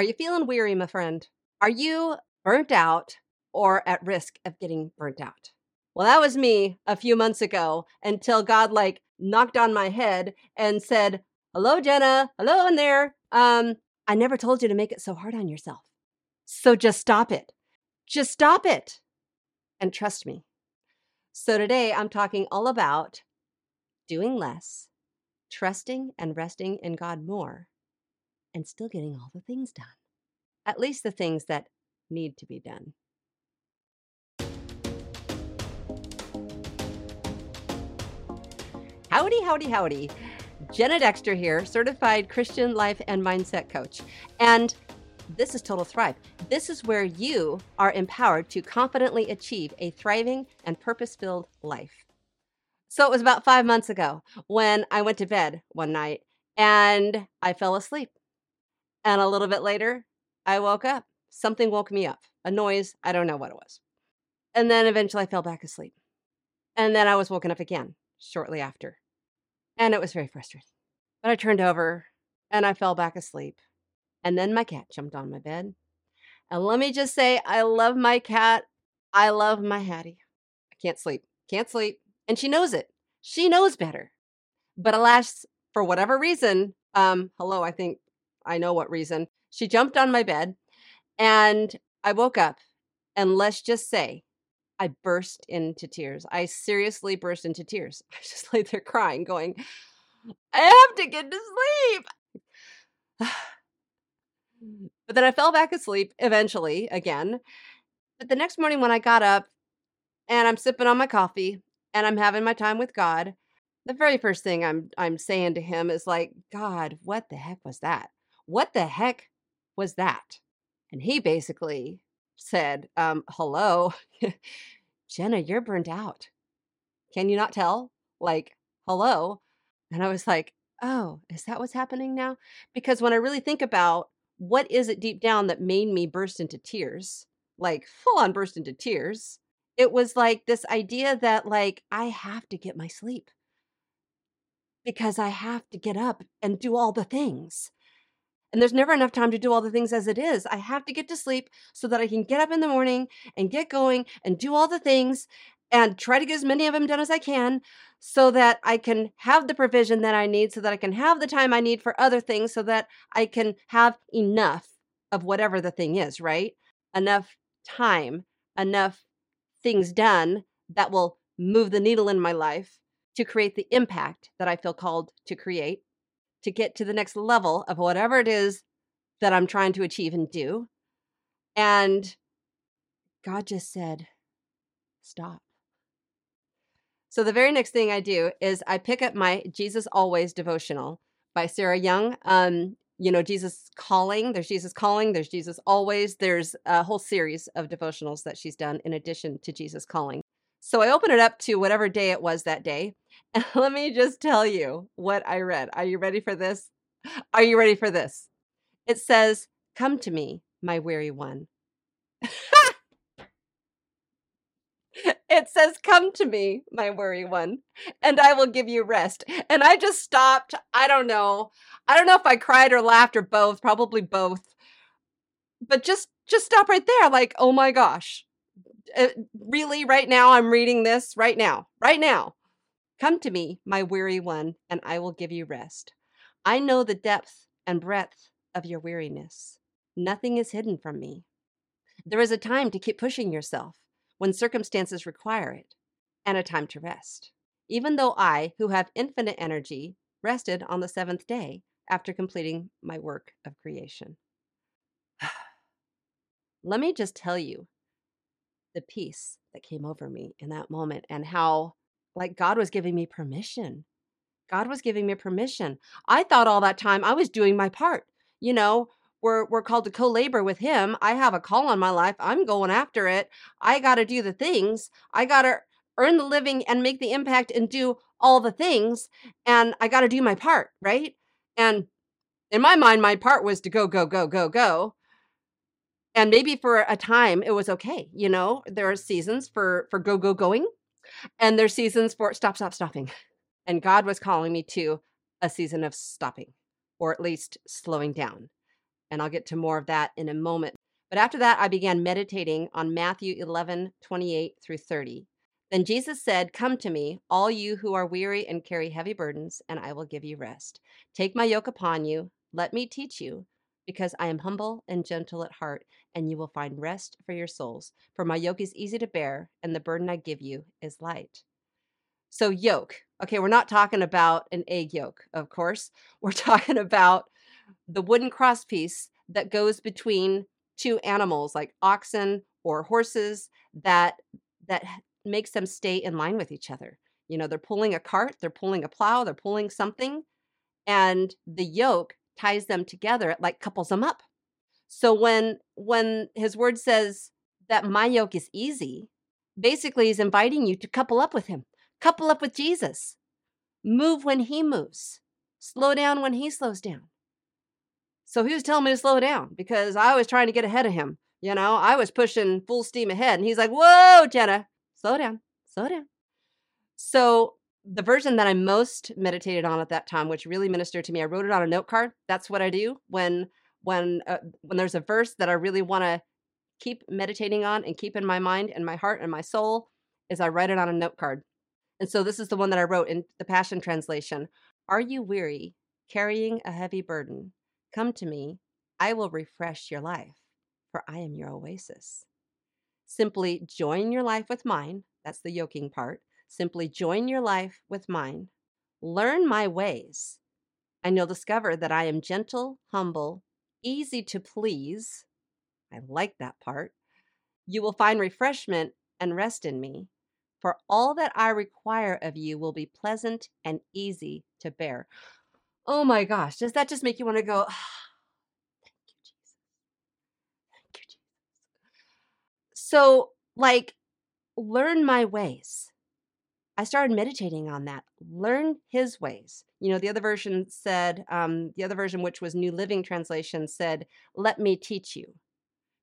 Are you feeling weary, my friend? Are you burnt out or at risk of getting burnt out? Well, that was me a few months ago until God knocked on my head and said, hello, Jenna. Hello in there. I never told you to make it so hard on yourself. So just stop it. Just stop it. And trust me. So today I'm talking all about doing less, trusting and resting in God more, and still getting all the things done. At least the things that need to be done. Howdy, howdy, howdy. Jenna Dexter here, certified Christian life and mindset coach. And this is Total Thrive. This is where you are empowered to confidently achieve a thriving and purpose-filled life. So it was about 5 months ago when I went to bed one night and I fell asleep. And a little bit later, I woke up. Something woke me up. A noise. I don't know what it was. And then eventually I fell back asleep. And then I was woken up again shortly after. And it was very frustrating. But I turned over and I fell back asleep. And then my cat jumped on my bed. And let me just say, I love my cat. I love my Hattie. I can't sleep. Can't sleep. And she knows it. She knows better. But alas, for whatever reason, I think I know what reason, she jumped on my bed and I woke up. And let's just say, I burst into tears. I seriously burst into tears. I just laid there crying, going, I have to get to sleep. But then I fell back asleep eventually again. But the next morning when I got up and I'm sipping on my coffee and I'm having my time with God, the very first thing I'm saying to him is God, what the heck was that? What the heck was that? And he basically said, hello, Jenna, you're burnt out. Can you not tell? Hello. And I was oh, is that what's happening now? Because when I really think about what is it deep down that made me burst into tears, full on burst into tears, it was this idea that I have to get my sleep because I have to get up and do all the things. And there's never enough time to do all the things as it is. I have to get to sleep so that I can get up in the morning and get going and do all the things and try to get as many of them done as I can so that I can have the provision that I need, so that I can have the time I need for other things, so that I can have enough of whatever the thing is, right? Enough time, enough things done that will move the needle in my life to create the impact that I feel called to create, to get to the next level of whatever it is that I'm trying to achieve and do. And God just said, stop. So the very next thing I do is I pick up my Jesus Always devotional by Sarah Young. Jesus Calling. There's Jesus Calling. There's Jesus Always. There's a whole series of devotionals that she's done in addition to Jesus Calling. So I open it up to whatever day it was that day. And let me just tell you what I read. Are you ready for this? Are you ready for this? It says, come to me, my weary one. It says, come to me, my weary one, and I will give you rest. And I just stopped. I don't know if I cried or laughed or both, probably both. But just stop right there. Oh my gosh. Really, right now, I'm reading this right now. Come to me, my weary one, and I will give you rest. I know the depth and breadth of your weariness. Nothing is hidden from me. There is a time to keep pushing yourself when circumstances require it, and a time to rest. Even though I, who have infinite energy, rested on the seventh day after completing my work of creation. Let me just tell you, the peace that came over me in that moment and how God was giving me permission. God was giving me permission. I thought all that time I was doing my part. We're called to co-labor with him. I have a call on my life. I'm going after it. I got to do the things. I got to earn the living and make the impact and do all the things. And I got to do my part, right? And in my mind, my part was to go, go, go, go, go. And maybe for a time it was okay. There are seasons for go, go, going. And there's seasons for stop, stop, stopping. And God was calling me to a season of stopping, or at least slowing down and I'll get to more of that in a moment. But after that, I began meditating on Matthew 11:28-30. Then Jesus said, "Come to me, all you who are weary and carry heavy burdens, and I will give you rest. Take my yoke upon you. Let me teach you, because I am humble and gentle at heart, and you will find rest for your souls. For my yoke is easy to bear, and the burden I give you is light." So yoke. Okay, we're not talking about an egg yolk, of course. We're talking about the wooden crosspiece that goes between two animals like oxen or horses that makes them stay in line with each other. You know, they're pulling a cart, they're pulling a plow, they're pulling something, and the yoke ties them together. It like couples them up. So when his word says that my yoke is easy, basically he's inviting you to couple up with him, couple up with Jesus, move when he moves, slow down when he slows down. So he was telling me to slow down because I was trying to get ahead of him. You know, I was pushing full steam ahead and he's like, "Whoa, Jenna, slow down, slow down." So the version that I most meditated on at that time, which really ministered to me, I wrote it on a note card. That's what I do when there's a verse that I really want to keep meditating on and keep in my mind and my heart and my soul, is I write it on a note card. And so this is the one that I wrote in the Passion Translation. "Are you weary, carrying a heavy burden? Come to me, I will refresh your life, for I am your oasis. Simply join your life with mine." That's the yoking part. "Simply join your life with mine. Learn my ways, and you'll discover that I am gentle, humble, easy to please." I like that part. "You will find refreshment and rest in me, for all that I require of you will be pleasant and easy to bear." Oh my gosh, does that just make you want to go, "Oh, thank you, Jesus. Thank you, Jesus." So, like, learn my ways. I started meditating on that. Learn his ways. You know, the other version said, which was New Living Translation, said, "Let me teach you,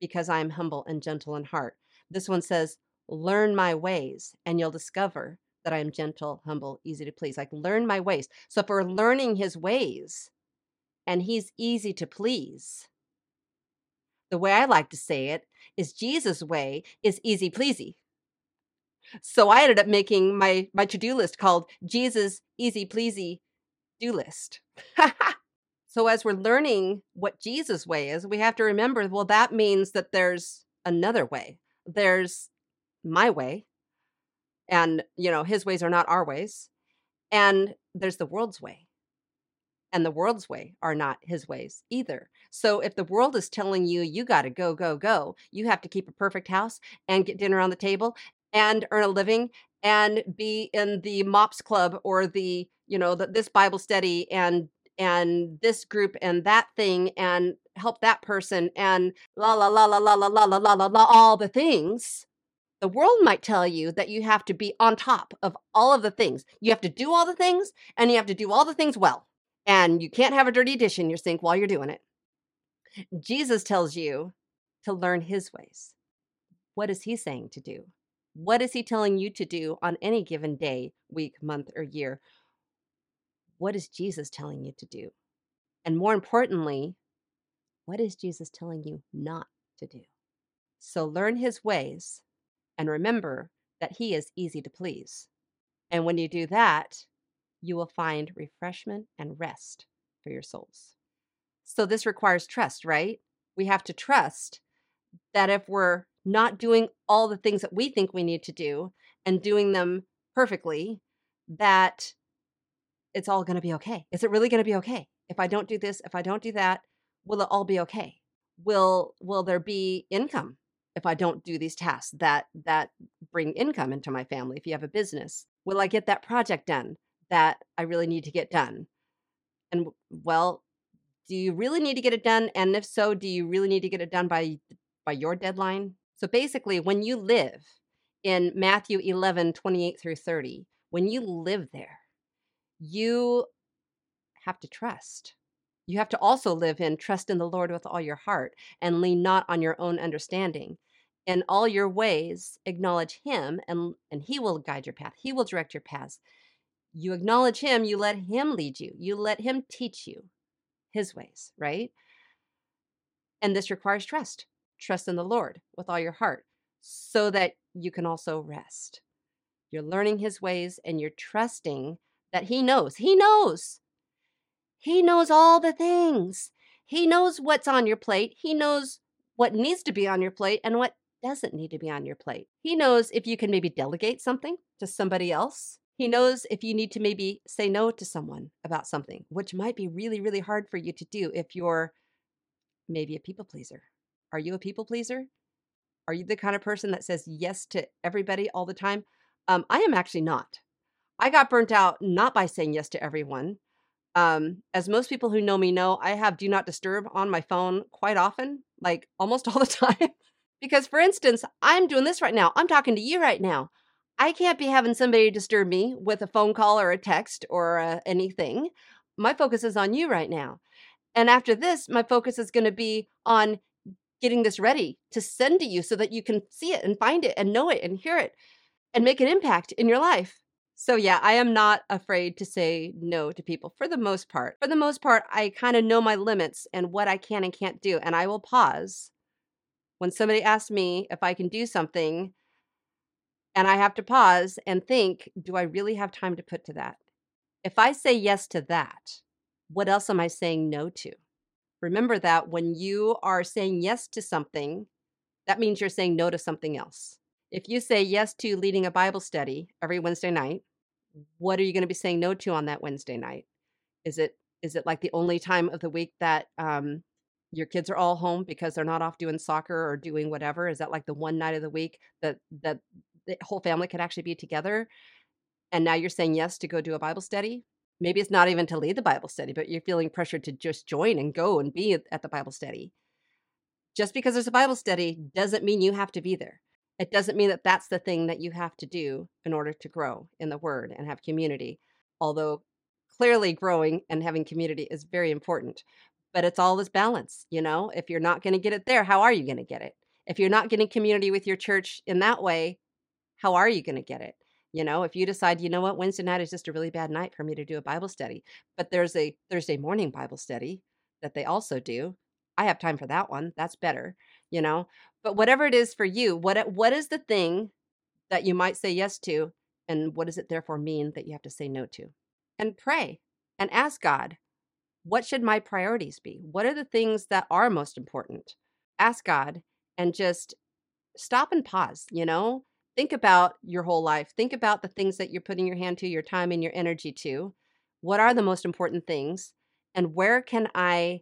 because I am humble and gentle in heart." This one says, "Learn my ways, and you'll discover that I am gentle, humble, easy to please." Like, learn my ways. So if we're learning his ways and he's easy to please, the way I like to say it is Jesus' way is easy pleasy. So I ended up making my to-do list called Jesus Easy Pleasy Do List. So as we're learning what Jesus' way is, we have to remember, well, that means that there's another way. There's my way. And, you know, his ways are not our ways. And there's the world's way. And the world's way are not his ways either. So if the world is telling you, you got to go, go, go, you have to keep a perfect house and get dinner on the table and earn a living and be in the MOPS club or the, you know, this Bible study and this group and that thing and help that person and la, la, la, la, la, la, la, la, la, la, la, all the things. The world might tell you that you have to be on top of all of the things. You have to do all the things, and you have to do all the things well. And you can't have a dirty dish in your sink while you're doing it. Jesus tells you to learn his ways. What is he saying to do? What is he telling you to do on any given day, week, month, or year? What is Jesus telling you to do? And more importantly, what is Jesus telling you not to do? So learn his ways. And remember that he is easy to please. And when you do that, you will find refreshment and rest for your souls. So this requires trust, right? We have to trust that if we're not doing all the things that we think we need to do and doing them perfectly, that it's all going to be okay. Is it really going to be okay? If I don't do this, if I don't do that, will it all be okay? Will there be income? If I don't do these tasks that bring income into my family, if you have a business, will I get that project done that I really need to get done? And well, do you really need to get it done? And if so, do you really need to get it done by your deadline? So basically, when you live in Matthew 11:28-30, when you live there, you have to trust. You have to also trust in the Lord with all your heart and lean not on your own understanding. In all your ways, acknowledge him and he will guide your path. He will direct your paths. You acknowledge him, you let him lead you. You let him teach you his ways, right? And this requires trust. Trust in the Lord with all your heart so that you can also rest. You're learning his ways and you're trusting that he knows. He knows. He knows all the things. He knows what's on your plate. He knows what needs to be on your plate and what doesn't need to be on your plate. He knows if you can maybe delegate something to somebody else. He knows if you need to maybe say no to someone about something, which might be really, really hard for you to do if you're maybe a people pleaser. Are you a people pleaser? Are you the kind of person that says yes to everybody all the time? I am actually not. I got burnt out not by saying yes to everyone. As most people who know me know, I have do not disturb on my phone quite often, like almost all the time. Because for instance, I'm doing this right now. I'm talking to you right now. I can't be having somebody disturb me with a phone call or a text or anything. My focus is on you right now. And after this, my focus is going to be on getting this ready to send to you so that you can see it and find it and know it and hear it and make an impact in your life. So yeah, I am not afraid to say no to people for the most part. For the most part, I kind of know my limits and what I can and can't do. And I will pause when somebody asks me if I can do something. And I have to pause and think, do I really have time to put to that? If I say yes to that, what else am I saying no to? Remember that when you are saying yes to something, that means you're saying no to something else. If you say yes to leading a Bible study every Wednesday night, what are you going to be saying no to on that Wednesday night? Is it like the only time of the week that your kids are all home because they're not off doing soccer or doing whatever? Is that like the one night of the week that the whole family can actually be together? And now you're saying yes to go do a Bible study. Maybe it's not even to lead the Bible study, but you're feeling pressured to just join and go and be at the Bible study. Just because there's a Bible study doesn't mean you have to be there. It doesn't mean that that's the thing that you have to do in order to grow in the Word and have community. Although clearly growing and having community is very important, but it's all this balance. You know, if you're not going to get it there, how are you going to get it? If you're not getting community with your church in that way, how are you going to get it? You know, if you decide, you know what, Wednesday night is just a really bad night for me to do a Bible study, but there's a Thursday morning Bible study that they also do. I have time for that one. That's better, you know, but whatever it is for you, what is the thing that you might say yes to? And what does it therefore mean that you have to say no to? And pray and ask God, what should my priorities be? What are the things that are most important? Ask God and just stop and pause, you know? Think about your whole life. Think about the things that you're putting your hand to, your time and your energy to. What are the most important things? And where can I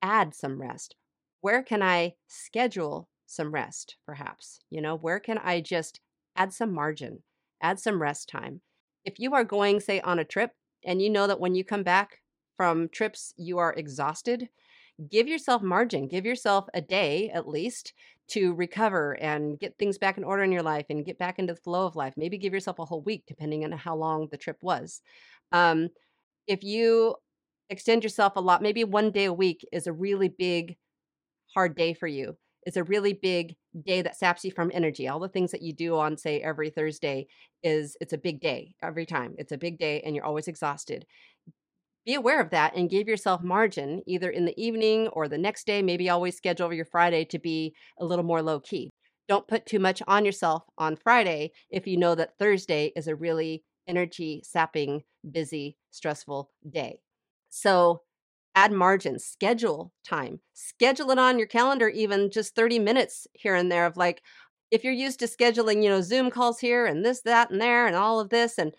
add some rest? Where can I schedule some rest, perhaps? You know, where can I just add some margin, add some rest time? If you are going, say, on a trip, and you know that when you come back from trips, you are exhausted, give yourself margin, give yourself a day at least to recover and get things back in order in your life and get back into the flow of life. Maybe give yourself a whole week, depending on how long the trip was. If you extend yourself a lot, maybe one day a week is a really big, hard day for you. It's a really big day that saps you from energy. All the things that you do on, say, every Thursday, it's a big day every time. It's a big day and you're always exhausted. Be aware of that and give yourself margin either in the evening or the next day. Maybe always schedule your Friday to be a little more low key. Don't put too much on yourself on Friday if you know that Thursday is a really energy sapping, busy, stressful day. So add margin, schedule time, schedule it on your calendar, even just 30 minutes here and there of like, if you're used to scheduling, you know, Zoom calls here and this, that, and there, and all of this, and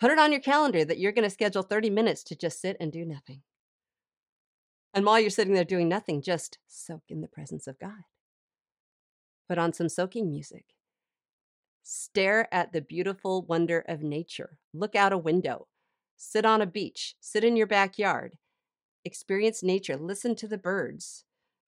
put it on your calendar that you're going to schedule 30 minutes to just sit and do nothing. And while you're sitting there doing nothing, just soak in the presence of God. Put on some soaking music. Stare at the beautiful wonder of nature. Look out a window. Sit on a beach. Sit in your backyard. Experience nature. Listen to the birds.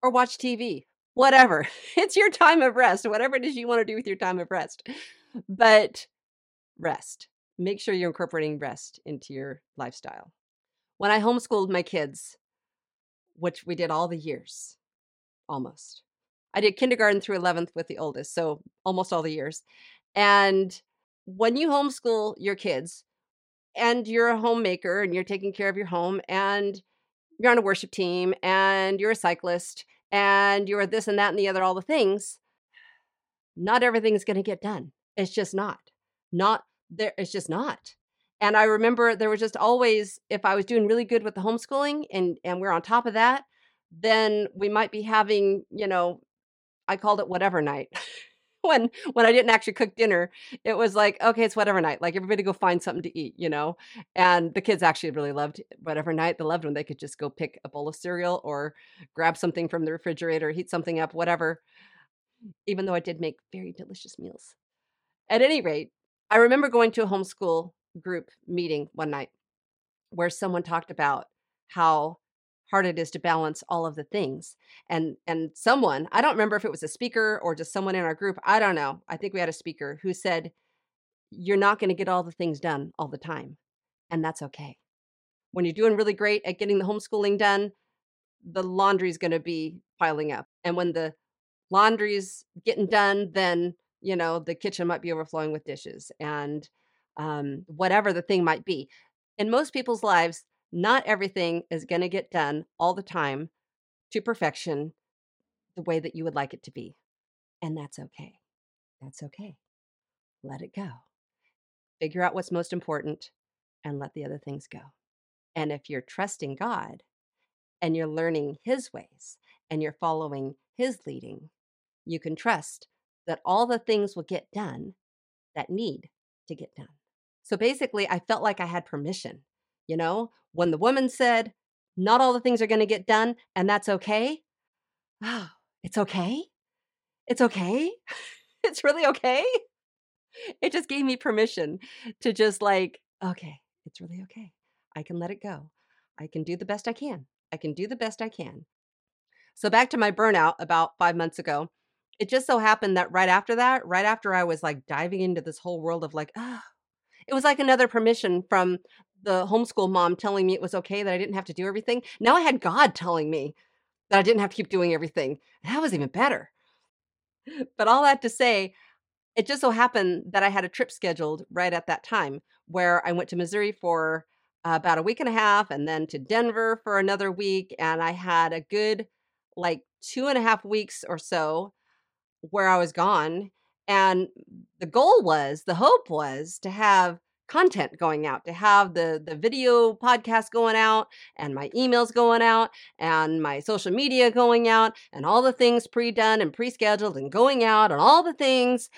Or watch TV. Whatever. It's your time of rest. Whatever it is you want to do with your time of rest. But rest. Make sure you're incorporating rest into your lifestyle. When I homeschooled my kids, which we did all the years, almost. I did kindergarten through 11th with the oldest, so almost all the years. And when you homeschool your kids and you're a homemaker and you're taking care of your home and you're on a worship team and you're a cyclist and you're this and that and the other, all the things, not everything is going to get done. It's just not. Not there. It's just not. And I remember there was just always, if I was doing really good with the homeschooling and we're on top of that, then we might be having, you know, I called it whatever night. When I didn't actually cook dinner, it was like, okay, it's whatever night. Like everybody go find something to eat, you know? And the kids actually really loved whatever night. They loved when they could just go pick a bowl of cereal or grab something from the refrigerator, heat something up, whatever. Even though I did make very delicious meals. At any rate, I remember going to a homeschool group meeting one night where someone talked about how hard it is to balance all of the things. And someone, I don't remember if it was a speaker or just someone in our group, I don't know. I think we had a speaker who said, you're not going to get all the things done all the time. And that's okay. When you're doing really great at getting the homeschooling done, the laundry's going to be piling up. And when the laundry's getting done, then, you know, the kitchen might be overflowing with dishes and whatever the thing might be. In most people's lives, not everything is going to get done all the time to perfection the way that you would like it to be. And that's okay. That's okay. Let it go. Figure out what's most important and let the other things go. And if you're trusting God and you're learning His ways and you're following His leading, you can trust that all the things will get done that need to get done. So basically, I felt like I had permission. You know, when the woman said, not all the things are going to get done, and that's okay. Oh, it's okay. It's okay. It's really okay. It just gave me permission to just like, okay, it's really okay. I can let it go. I can do the best I can. I can do the best I can. So back to my burnout about 5 months ago, it just so happened that right after I was like diving into this whole world of like, oh, it was like another permission from the homeschool mom telling me it was okay that I didn't have to do everything. Now I had God telling me that I didn't have to keep doing everything. That was even better. But all that to say, it just so happened that I had a trip scheduled right at that time where I went to Missouri for about a week and a half and then to Denver for another week. And I had a good like 2.5 weeks or so where I was gone. And the goal was, the hope was to have content going out, to have the video podcast going out and my emails going out and my social media going out and all the things pre-done and pre-scheduled and going out and all the things.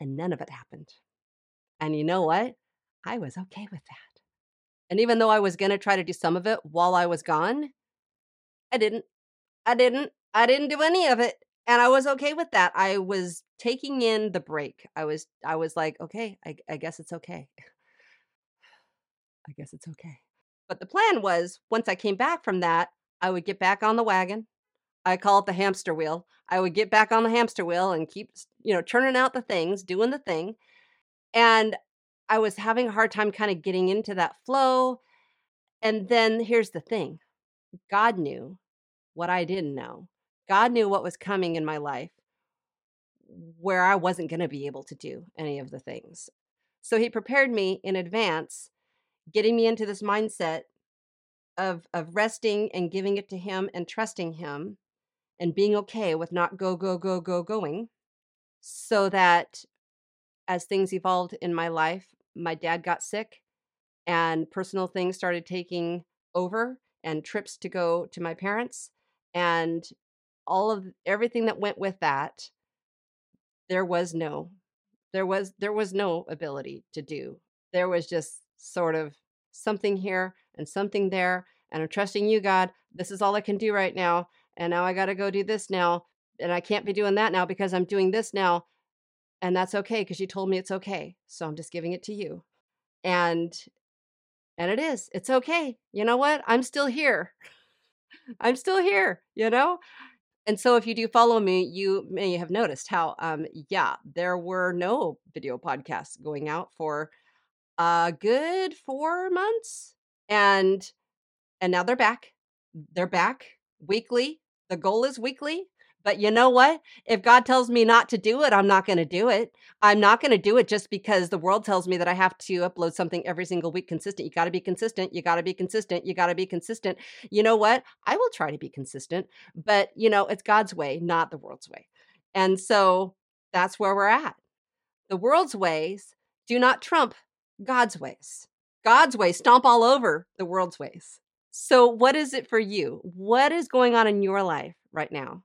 And none of it happened. And you know what? I was okay with that. And even though I was going to try to do some of it while I was gone, I didn't do any of it. And I was okay with that. I was taking in the break. I was like, okay, I guess it's okay. I guess it's okay. But the plan was once I came back from that, I would get back on the wagon. I call it the hamster wheel. I would get back on the hamster wheel and keep, you know, turning out the things, doing the thing. And I was having a hard time kind of getting into that flow. And then here's the thing. God knew what I didn't know. God knew what was coming in my life where I wasn't going to be able to do any of the things. So He prepared me in advance, getting me into this mindset of resting and giving it to Him and trusting Him and being okay with not going so that as things evolved in my life, my dad got sick and personal things started taking over and trips to go to my parents and everything that went with that, there was no ability to do. There was just sort of something here and something there. And I'm trusting you, God, this is all I can do right now. And now I got to go do this now. And I can't be doing that now because I'm doing this now. And that's okay. Cause you told me it's okay. So I'm just giving it to you. And it is, it's okay. You know what? I'm still here. I'm still here, you know? And so if you do follow me, you may have noticed how, there were no video podcasts going out for a good 4 months. And now they're back. They're back weekly. The goal is weekly. But you know what? If God tells me not to do it, I'm not going to do it. I'm not going to do it just because the world tells me that I have to upload something every single week consistent. You got to be consistent. You got to be consistent. You got to be consistent. You know what? I will try to be consistent, but you know, it's God's way, not the world's way. And so that's where we're at. The world's ways do not trump God's ways. God's ways stomp all over the world's ways. So what is it for you? What is going on in your life right now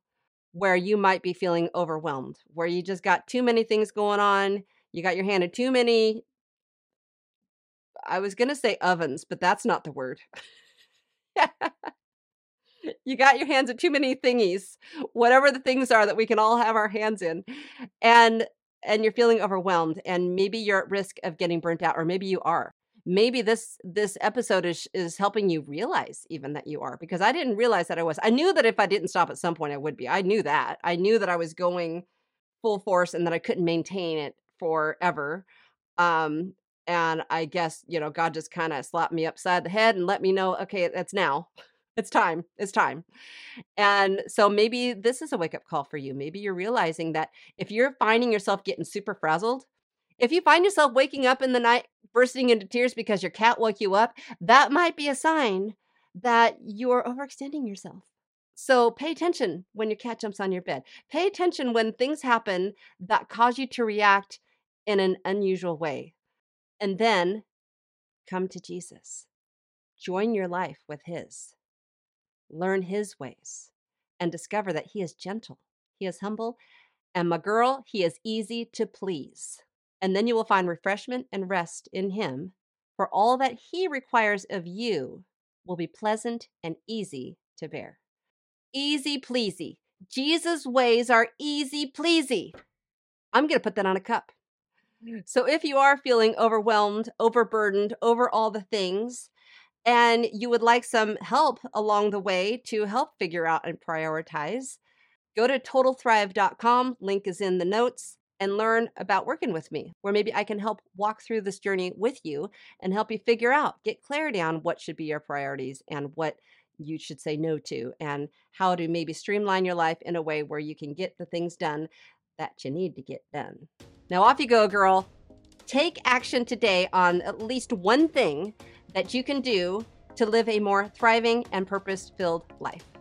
where you might be feeling overwhelmed, where you just got too many things going on? You got your hand in too many, I was going to say ovens, but that's not the word. You got your hands in too many thingies, whatever the things are that we can all have our hands in. And you're feeling overwhelmed, and maybe you're at risk of getting burnt out, or maybe you are. Maybe this episode is helping you realize even that you are, because I didn't realize that I was. I knew that if I didn't stop at some point, I would be. I knew that. I knew that I was going full force and that I couldn't maintain it forever. And I guess, you know, God just kind of slapped me upside the head and let me know, okay, that's now. It's time. It's time. And so maybe this is a wake-up call for you. Maybe you're realizing that if you're finding yourself getting super frazzled, if you find yourself waking up in the night bursting into tears because your cat woke you up, that might be a sign that you're overextending yourself. So pay attention when your cat jumps on your bed. Pay attention when things happen that cause you to react in an unusual way. And then come to Jesus. Join your life with his. Learn his ways and discover that he is gentle. He is humble. And my girl, he is easy to please. And then you will find refreshment and rest in him, for all that he requires of you will be pleasant and easy to bear. Easy pleasy. Jesus' ways are easy pleasy. I'm going to put that on a cup. So if you are feeling overwhelmed, overburdened over all the things, and you would like some help along the way to help figure out and prioritize, go to totalthrive.com. Link is in the notes. And learn about working with me, where maybe I can help walk through this journey with you and help you figure out, get clarity on what should be your priorities and what you should say no to, and how to maybe streamline your life in a way where you can get the things done that you need to get done. Now off you go, girl. Take action today on at least one thing that you can do to live a more thriving and purpose-filled life.